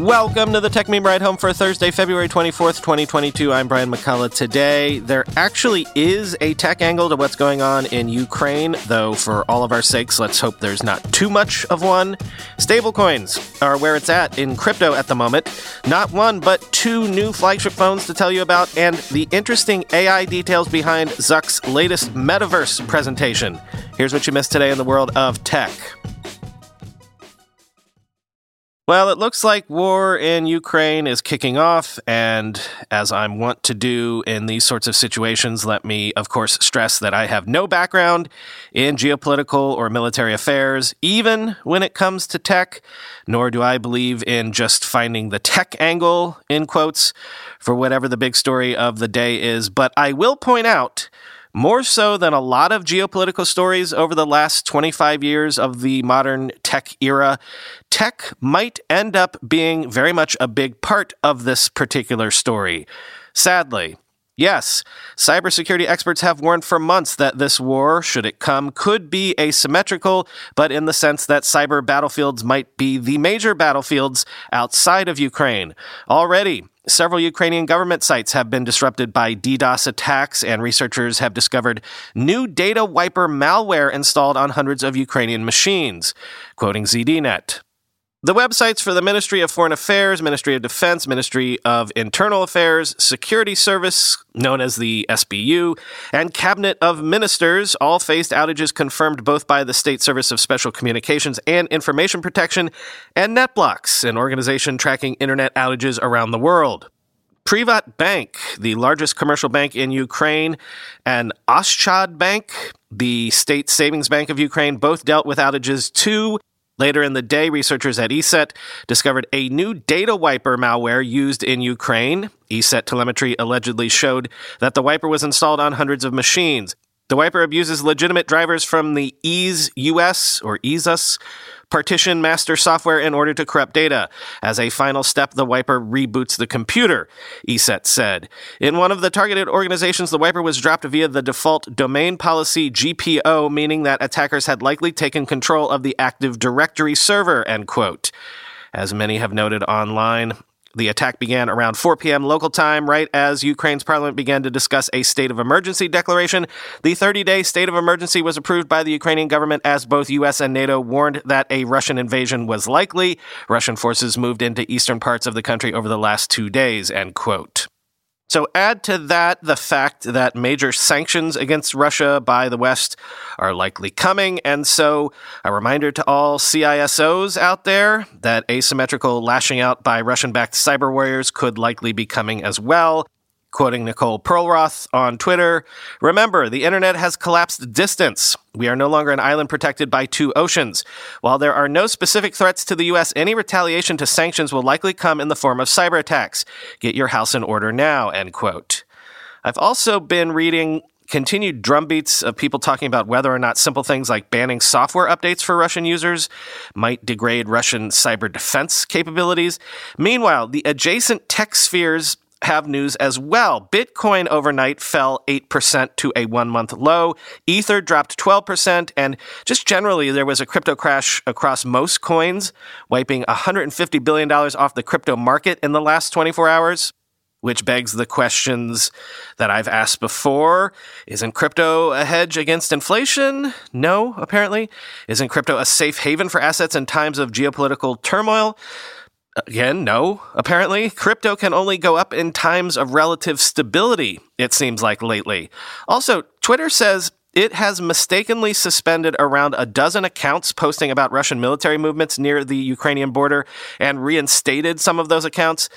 Welcome to the Tech Meme Ride Home for Thursday, February 24th, 2022. I'm Brian McCullough. Today, there actually is a tech angle to what's going on in Ukraine, though for all of our sakes, let's hope there's not too much of one. Stablecoins are where it's at in crypto at the moment. Not one, but two new flagship phones to tell you about, and the interesting AI details behind Zuck's latest Metaverse presentation. Here's what you missed today in the world of tech. Well, it looks like war in Ukraine is kicking off, and as I'm wont to do in these sorts of situations, let me, of course, stress that I have no background in geopolitical or military affairs, even when it comes to tech, nor do I believe in just finding the tech angle, in quotes, for whatever the big story of the day is. But I will point out, more so than a lot of geopolitical stories over the last 25 years of the modern tech era, tech might end up being very much a big part of this particular story. Sadly. Yes, cybersecurity experts have warned for months that this war, should it come, could be asymmetrical, but in the sense that cyber battlefields might be the major battlefields outside of Ukraine. Already, several Ukrainian government sites have been disrupted by DDoS attacks, and researchers have discovered new data wiper malware installed on hundreds of Ukrainian machines. Quoting ZDNet. The websites for the Ministry of Foreign Affairs, Ministry of Defense, Ministry of Internal Affairs, Security Service, known as the SBU, and Cabinet of Ministers all faced outages confirmed both by the State Service of Special Communications and Information Protection and Netblocks, an organization tracking internet outages around the world. Privat Bank, the largest commercial bank in Ukraine, and Oshchad Bank, the State Savings Bank of Ukraine, both dealt with outages too. Later in the day, researchers at ESET discovered a new data wiper malware used in Ukraine. ESET telemetry allegedly showed that the wiper was installed on hundreds of machines. The wiper abuses legitimate drivers from the EaseUS or EaseUS partition master software in order to corrupt data. As a final step, the wiper reboots the computer, ESET said. In one of the targeted organizations, the wiper was dropped via the default domain policy GPO, meaning that attackers had likely taken control of the Active Directory server, end quote. As many have noted online, the attack began around 4 p.m. local time, right as Ukraine's parliament began to discuss a state of emergency declaration. The 30-day state of emergency was approved by the Ukrainian government as both U.S. and NATO warned that a Russian invasion was likely. Russian forces moved into eastern parts of the country over the last 2 days, end quote. So add to that the fact that major sanctions against Russia by the West are likely coming, and so a reminder to all CISOs out there that asymmetrical lashing out by Russian-backed cyber warriors could likely be coming as well. Quoting Nicole Perlroth on Twitter, "Remember, the internet has collapsed distance. We are no longer an island protected by two oceans. While there are no specific threats to the U.S., any retaliation to sanctions will likely come in the form of cyber attacks. Get your house in order now," end quote. I've also been reading continued drumbeats of people talking about whether or not simple things like banning software updates for Russian users might degrade Russian cyber defense capabilities. Meanwhile, the adjacent tech spheres have news as well. Bitcoin overnight fell 8% to a one-month low. Ether dropped 12%, and just generally, there was a crypto crash across most coins, wiping $150 billion off the crypto market in the last 24 hours, which begs the questions that I've asked before. Isn't crypto a hedge against inflation? No, apparently. Isn't crypto a safe haven for assets in times of geopolitical turmoil? Again, no, apparently. Crypto can only go up in times of relative stability, it seems like lately. Also, Twitter says it has mistakenly suspended around a dozen accounts posting about Russian military movements near the Ukrainian border and reinstated some of those accounts.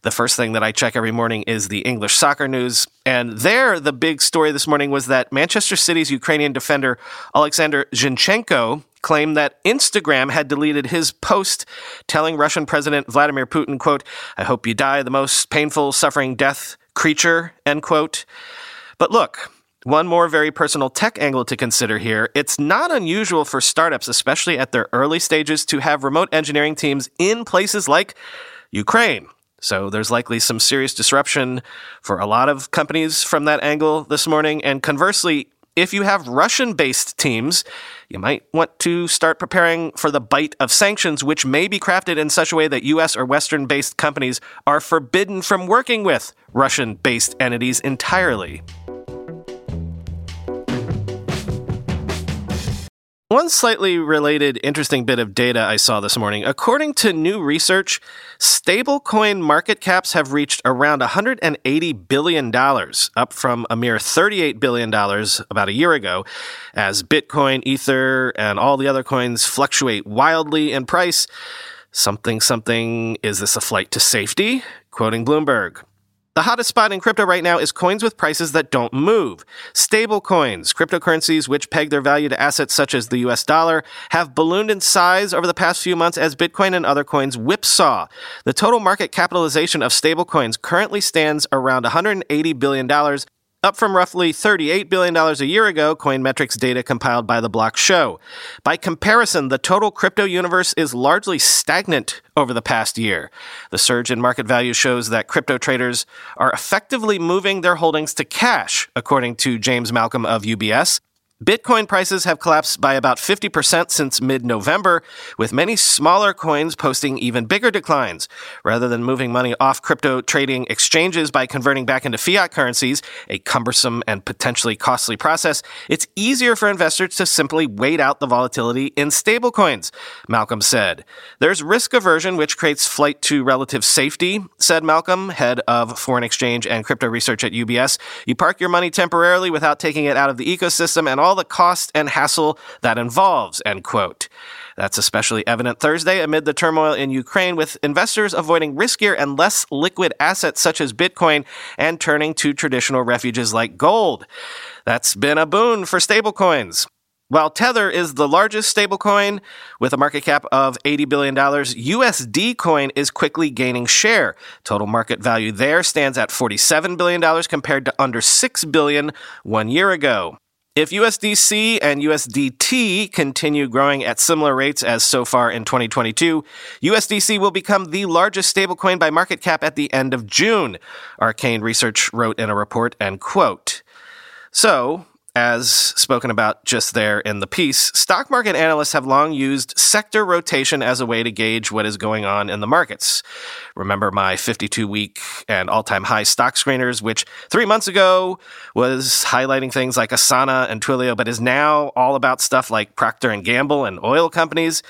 The first thing that I check every morning is the English soccer news. And there, the big story this morning was that Manchester City's Ukrainian defender Alexander Zinchenko claimed that Instagram had deleted his post telling Russian President Vladimir Putin, quote, "I hope you die the most painful, suffering death creature," end quote. But look, one more very personal tech angle to consider here. It's not unusual for startups, especially at their early stages, to have remote engineering teams in places like Ukraine. So there's likely some serious disruption for a lot of companies from that angle this morning. And conversely, If you have Russian-based teams, you might want to start preparing for the bite of sanctions, which may be crafted in such a way that U.S. or Western-based companies are forbidden from working with Russian-based entities entirely. One slightly related interesting bit of data I saw this morning. According to new research, stablecoin market caps have reached around $180 billion, up from a mere $38 billion about a year ago, as Bitcoin, Ether, and all the other coins fluctuate wildly in price. Something, is this a flight to safety? Quoting Bloomberg. The hottest spot in crypto right now is coins with prices that don't move. Stable coins, cryptocurrencies which peg their value to assets such as the US dollar, have ballooned in size over the past few months as Bitcoin and other coins whipsaw. The total market capitalization of stable coins currently stands around $180 billion, up from roughly $38 billion a year ago, Coinmetrics data compiled by The Block show. By comparison, the total crypto universe is largely stagnant over the past year. The surge in market value shows that crypto traders are effectively moving their holdings to cash, according to James Malcolm of UBS. Bitcoin prices have collapsed by about 50% since mid-November, with many smaller coins posting even bigger declines. Rather than moving money off crypto trading exchanges by converting back into fiat currencies, a cumbersome and potentially costly process, it's easier for investors to simply wait out the volatility in stablecoins, Malcolm said. There's risk aversion, which creates flight to relative safety, said Malcolm, head of foreign exchange and crypto research at UBS. You park your money temporarily without taking it out of the ecosystem and all the cost and hassle that involves, end quote. That's especially evident Thursday amid the turmoil in Ukraine, with investors avoiding riskier and less liquid assets such as Bitcoin and turning to traditional refuges like gold. That's been a boon for stablecoins. While Tether is the largest stablecoin with a market cap of $80 billion, USD Coin is quickly gaining share. Total market value there stands at $47 billion compared to under $6 billion 1 year ago. If USDC and USDT continue growing at similar rates as so far in 2022, USDC will become the largest stablecoin by market cap at the end of June, Arcane Research wrote in a report, end quote. So, as spoken about just there in the piece, stock market analysts have long used sector rotation as a way to gauge what is going on in the markets. Remember my 52-week and all-time high stock screeners, which 3 months ago was highlighting things like Asana and Twilio, but is now all about stuff like Procter & Gamble and oil companies?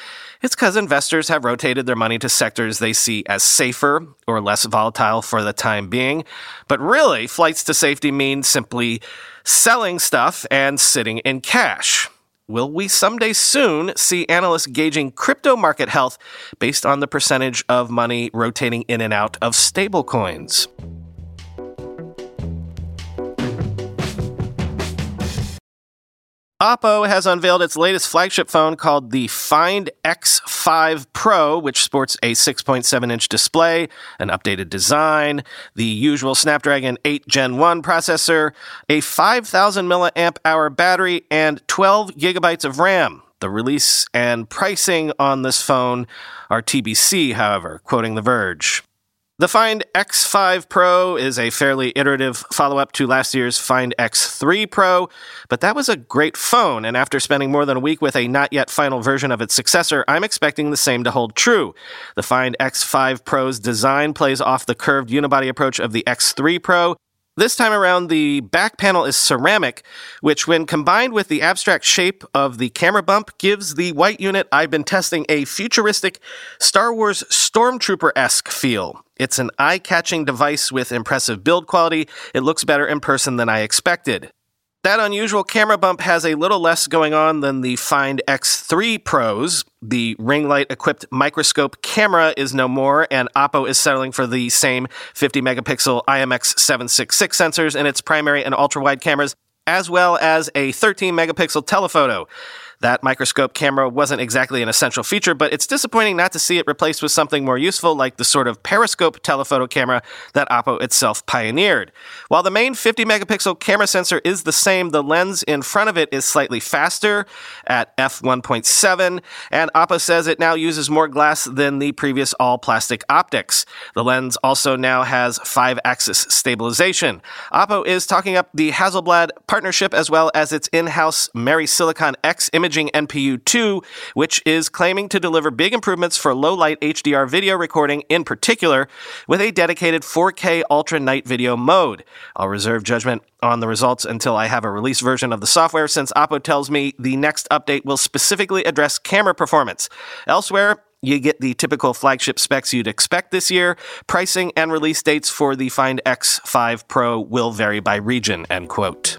It's because investors have rotated their money to sectors they see as safer or less volatile for the time being. But really, flights to safety mean simply selling stuff and sitting in cash. Will we someday soon see analysts gauging crypto market health based on the percentage of money rotating in and out of stablecoins? Oppo has unveiled its latest flagship phone called the Find X5 Pro, which sports a 6.7-inch display, an updated design, the usual Snapdragon 8 Gen 1 processor, a 5,000 mAh battery, and 12 gigabytes of RAM. The release and pricing on this phone are TBC, however, quoting The Verge. The Find X5 Pro is a fairly iterative follow-up to last year's Find X3 Pro, but that was a great phone, and after spending more than a week with a not-yet-final version of its successor, I'm expecting the same to hold true. The Find X5 Pro's design plays off the curved unibody approach of the X3 Pro. This time around, the back panel is ceramic, which, when combined with the abstract shape of the camera bump, gives the white unit I've been testing a futuristic Star Wars Stormtrooper-esque feel. It's an eye-catching device with impressive build quality. It looks better in person than I expected. That unusual camera bump has a little less going on than the Find X3 Pro's. The ring light-equipped microscope camera is no more, and Oppo is settling for the same 50-megapixel IMX766 sensors in its primary and ultra-wide cameras, as well as a 13-megapixel telephoto. That microscope camera wasn't exactly an essential feature, but it's disappointing not to see it replaced with something more useful like the sort of periscope telephoto camera that Oppo itself pioneered. While the main 50-megapixel camera sensor is the same, the lens in front of it is slightly faster at f1.7, and Oppo says it now uses more glass than the previous all-plastic optics. The lens also now has 5-axis stabilization. Oppo is talking up the Hasselblad partnership as well as its in-house Mary Silicon X image NPU-2, which is claiming to deliver big improvements for low-light HDR video recording in particular, with a dedicated 4K Ultra Night Video mode. I'll reserve judgment on the results until I have a release version of the software, since Oppo tells me the next update will specifically address camera performance. Elsewhere, you get the typical flagship specs you'd expect this year. Pricing and release dates for the Find X5 Pro will vary by region, end quote.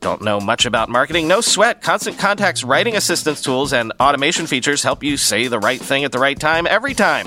Don't know much about marketing? No sweat. Constant Contact's writing assistance tools and automation features help you say the right thing at the right time every time.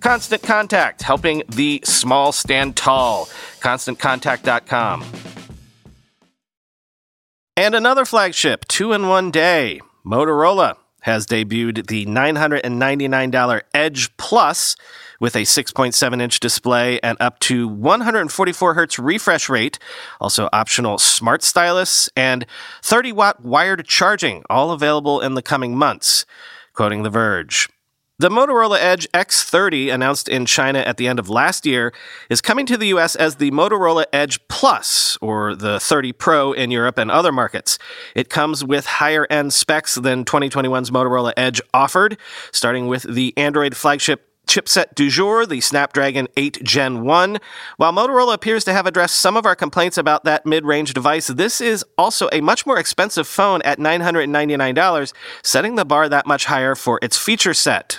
Constant Contact, helping the small stand tall. ConstantContact.com. And another flagship, two in one day. Motorola has debuted the $999 Edge Plus with a 6.7-inch display and up to 144 Hz refresh rate, also optional smart stylus, and 30-watt wired charging, all available in the coming months. Quoting The Verge, the Motorola Edge X30, announced in China at the end of last year, is coming to the US as the Motorola Edge Plus, or the 30 Pro in Europe and other markets. It comes with higher-end specs than 2021's Motorola Edge offered, starting with the Android flagship chipset du jour, the Snapdragon 8 Gen 1. While Motorola appears to have addressed some of our complaints about that mid-range device, this is also a much more expensive phone at $999, setting the bar that much higher for its feature set.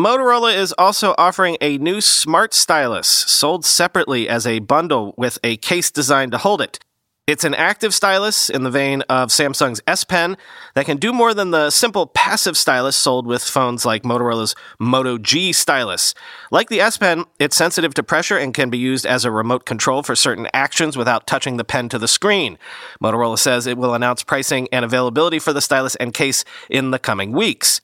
Motorola is also offering a new smart stylus, sold separately as a bundle with a case designed to hold it. It's an active stylus in the vein of Samsung's S Pen that can do more than the simple passive stylus sold with phones like Motorola's Moto G stylus. Like the S Pen, it's sensitive to pressure and can be used as a remote control for certain actions without touching the pen to the screen. Motorola says it will announce pricing and availability for the stylus and case in the coming weeks.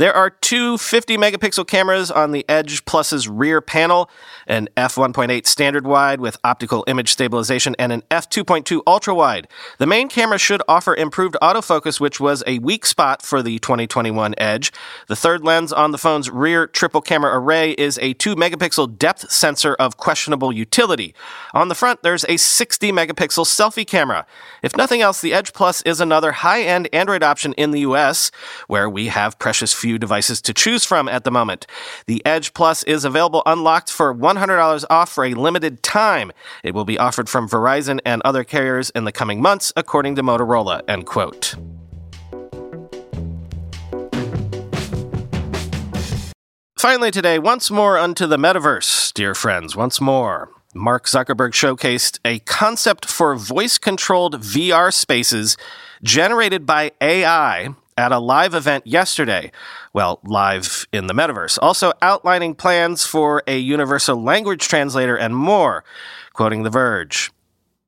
There are two 50-megapixel cameras on the Edge Plus's rear panel, an f1.8 standard-wide with optical image stabilization and an f2.2 ultra-wide. The main camera should offer improved autofocus, which was a weak spot for the 2021 Edge. The third lens on the phone's rear triple-camera array is a 2-megapixel depth sensor of questionable utility. On the front, there's a 60-megapixel selfie camera. If nothing else, the Edge Plus is another high-end Android option in the US, where we have precious few devices to choose from at the moment. The Edge Plus is available unlocked for $100 off for a limited time. It will be offered from Verizon and other carriers in the coming months, according to Motorola, end quote. Finally today, once more unto the metaverse, dear friends, once more. Mark Zuckerberg showcased a concept for voice-controlled VR spaces generated by AI at a live event yesterday. Well, live in the metaverse. Also outlining plans for a universal language translator and more, quoting The Verge.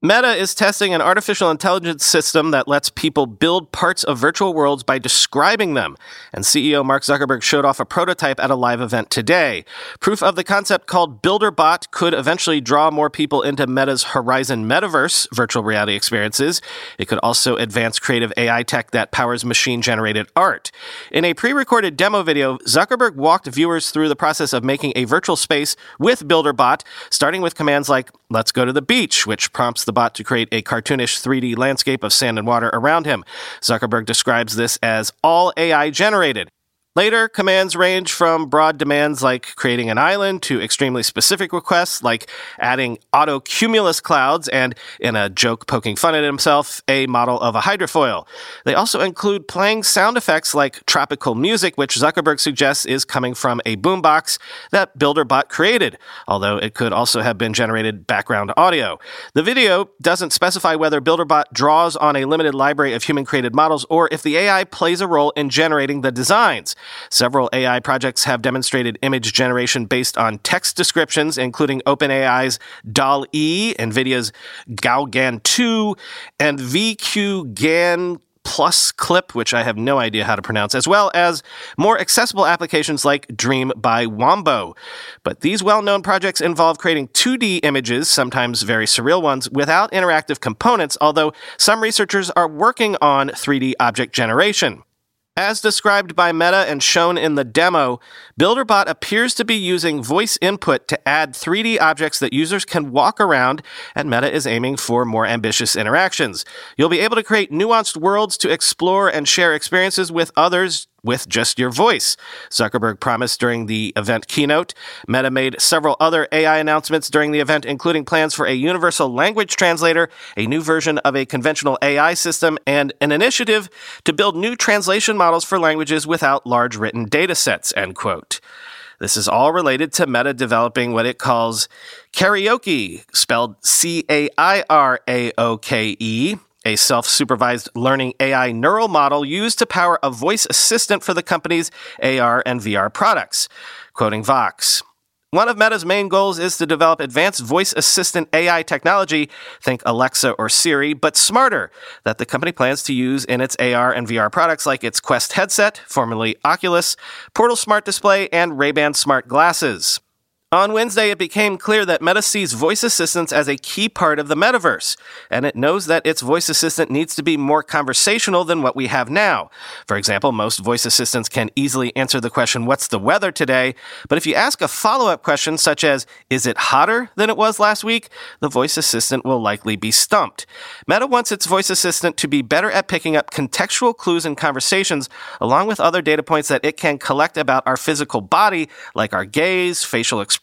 Meta is testing an artificial intelligence system that lets people build parts of virtual worlds by describing them, and CEO Mark Zuckerberg showed off a prototype at a live event today. Proof of the concept called BuilderBot could eventually draw more people into Meta's Horizon Metaverse virtual reality experiences. It could also advance creative AI tech that powers machine-generated art. In a pre-recorded demo video, Zuckerberg walked viewers through the process of making a virtual space with BuilderBot, starting with commands like, "Let's go to the beach," which prompts the bot to create a cartoonish 3D landscape of sand and water around him. Zuckerberg describes this as all AI generated. Later, commands range from broad demands like creating an island to extremely specific requests like adding auto-cumulus clouds and, in a joke poking fun at himself, a model of a hydrofoil. They also include playing sound effects like tropical music, which Zuckerberg suggests is coming from a boombox that BuilderBot created, although it could also have been generated background audio. The video doesn't specify whether BuilderBot draws on a limited library of human-created models or if the AI plays a role in generating the designs. Several AI projects have demonstrated image generation based on text descriptions, including OpenAI's DALL-E, NVIDIA's Gaugan 2, and VQGAN Plus Clip, which I have no idea how to pronounce, as well as more accessible applications like Dream by Wombo. But these well-known projects involve creating 2D images, sometimes very surreal ones, without interactive components, although some researchers are working on 3D object generation. As described by Meta and shown in the demo, BuilderBot appears to be using voice input to add 3D objects that users can walk around, and Meta is aiming for more ambitious interactions. You'll be able to create nuanced worlds to explore and share experiences with others with just your voice, Zuckerberg promised during the event keynote. Meta made several other AI announcements during the event, including plans for a universal language translator, a new version of a conventional AI system, and an initiative to build new translation models for languages without large written data sets, end quote. This is all related to Meta developing what it calls Cairaoke, spelled C-A-I-R-A-O-K-E, a self-supervised learning AI neural model used to power a voice assistant for the company's AR and VR products, quoting Vox. One of Meta's main goals is to develop advanced voice assistant AI technology, think Alexa or Siri, but smarter, that the company plans to use in its AR and VR products like its Quest headset, formerly Oculus, Portal Smart Display, and Ray-Ban Smart Glasses. On Wednesday, it became clear that Meta sees voice assistants as a key part of the metaverse, and it knows that its voice assistant needs to be more conversational than what we have now. For example, most voice assistants can easily answer the question, "What's the weather today?" But if you ask a follow-up question such as, "Is it hotter than it was last week?" the voice assistant will likely be stumped. Meta wants its voice assistant to be better at picking up contextual clues in conversations, along with other data points that it can collect about our physical body, like our gaze, facial expressions,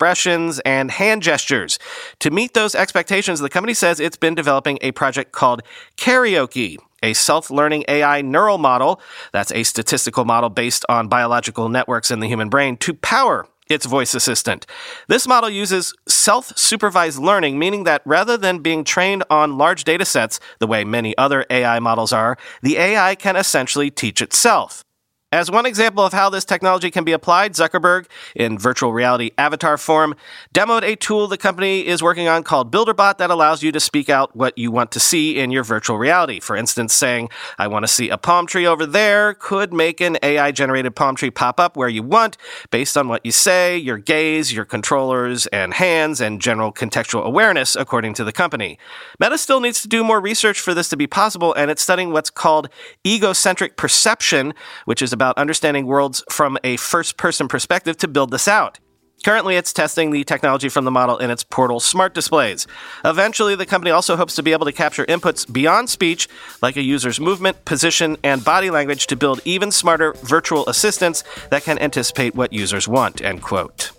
and hand gestures. To meet those expectations, the company says it's been developing a project called Cairaoke, a self-learning AI neural model, that's a statistical model based on biological networks in the human brain, to power its voice assistant. This model uses self-supervised learning, meaning that rather than being trained on large data sets, the way many other AI models are, the AI can essentially teach itself. As one example of how this technology can be applied, Zuckerberg, in virtual reality avatar form, demoed a tool the company is working on called BuilderBot that allows you to speak out what you want to see in your virtual reality. For instance, saying, I want to see a palm tree over there, could make an AI-generated palm tree pop up where you want, based on what you say, your gaze, your controllers and hands, and general contextual awareness, according to the company. Meta still needs to do more research for this to be possible, and it's studying what's called egocentric perception, which is about understanding worlds from a first-person perspective to build this out. Currently, it's testing the technology from the model in its Portal smart displays. Eventually, the company also hopes to be able to capture inputs beyond speech, like a user's movement, position, and body language to build even smarter virtual assistants that can anticipate what users want, end quote.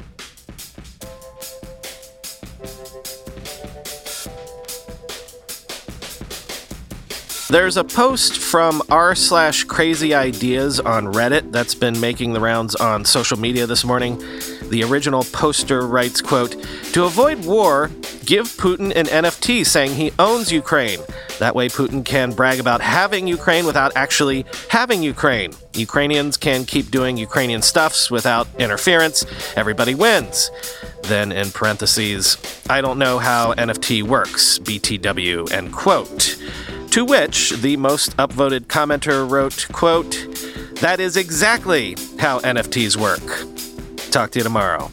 There's a post from r/crazyideas on Reddit that's been making the rounds on social media this morning. The original poster writes, quote, to avoid war, give Putin an NFT saying he owns Ukraine. That way Putin can brag about having Ukraine without actually having Ukraine. Ukrainians can keep doing Ukrainian stuffs without interference. Everybody wins. Then in parentheses, I don't know how NFT works, BTW, end quote. To which the most upvoted commenter wrote, quote, that is exactly how NFTs work. Talk to you tomorrow.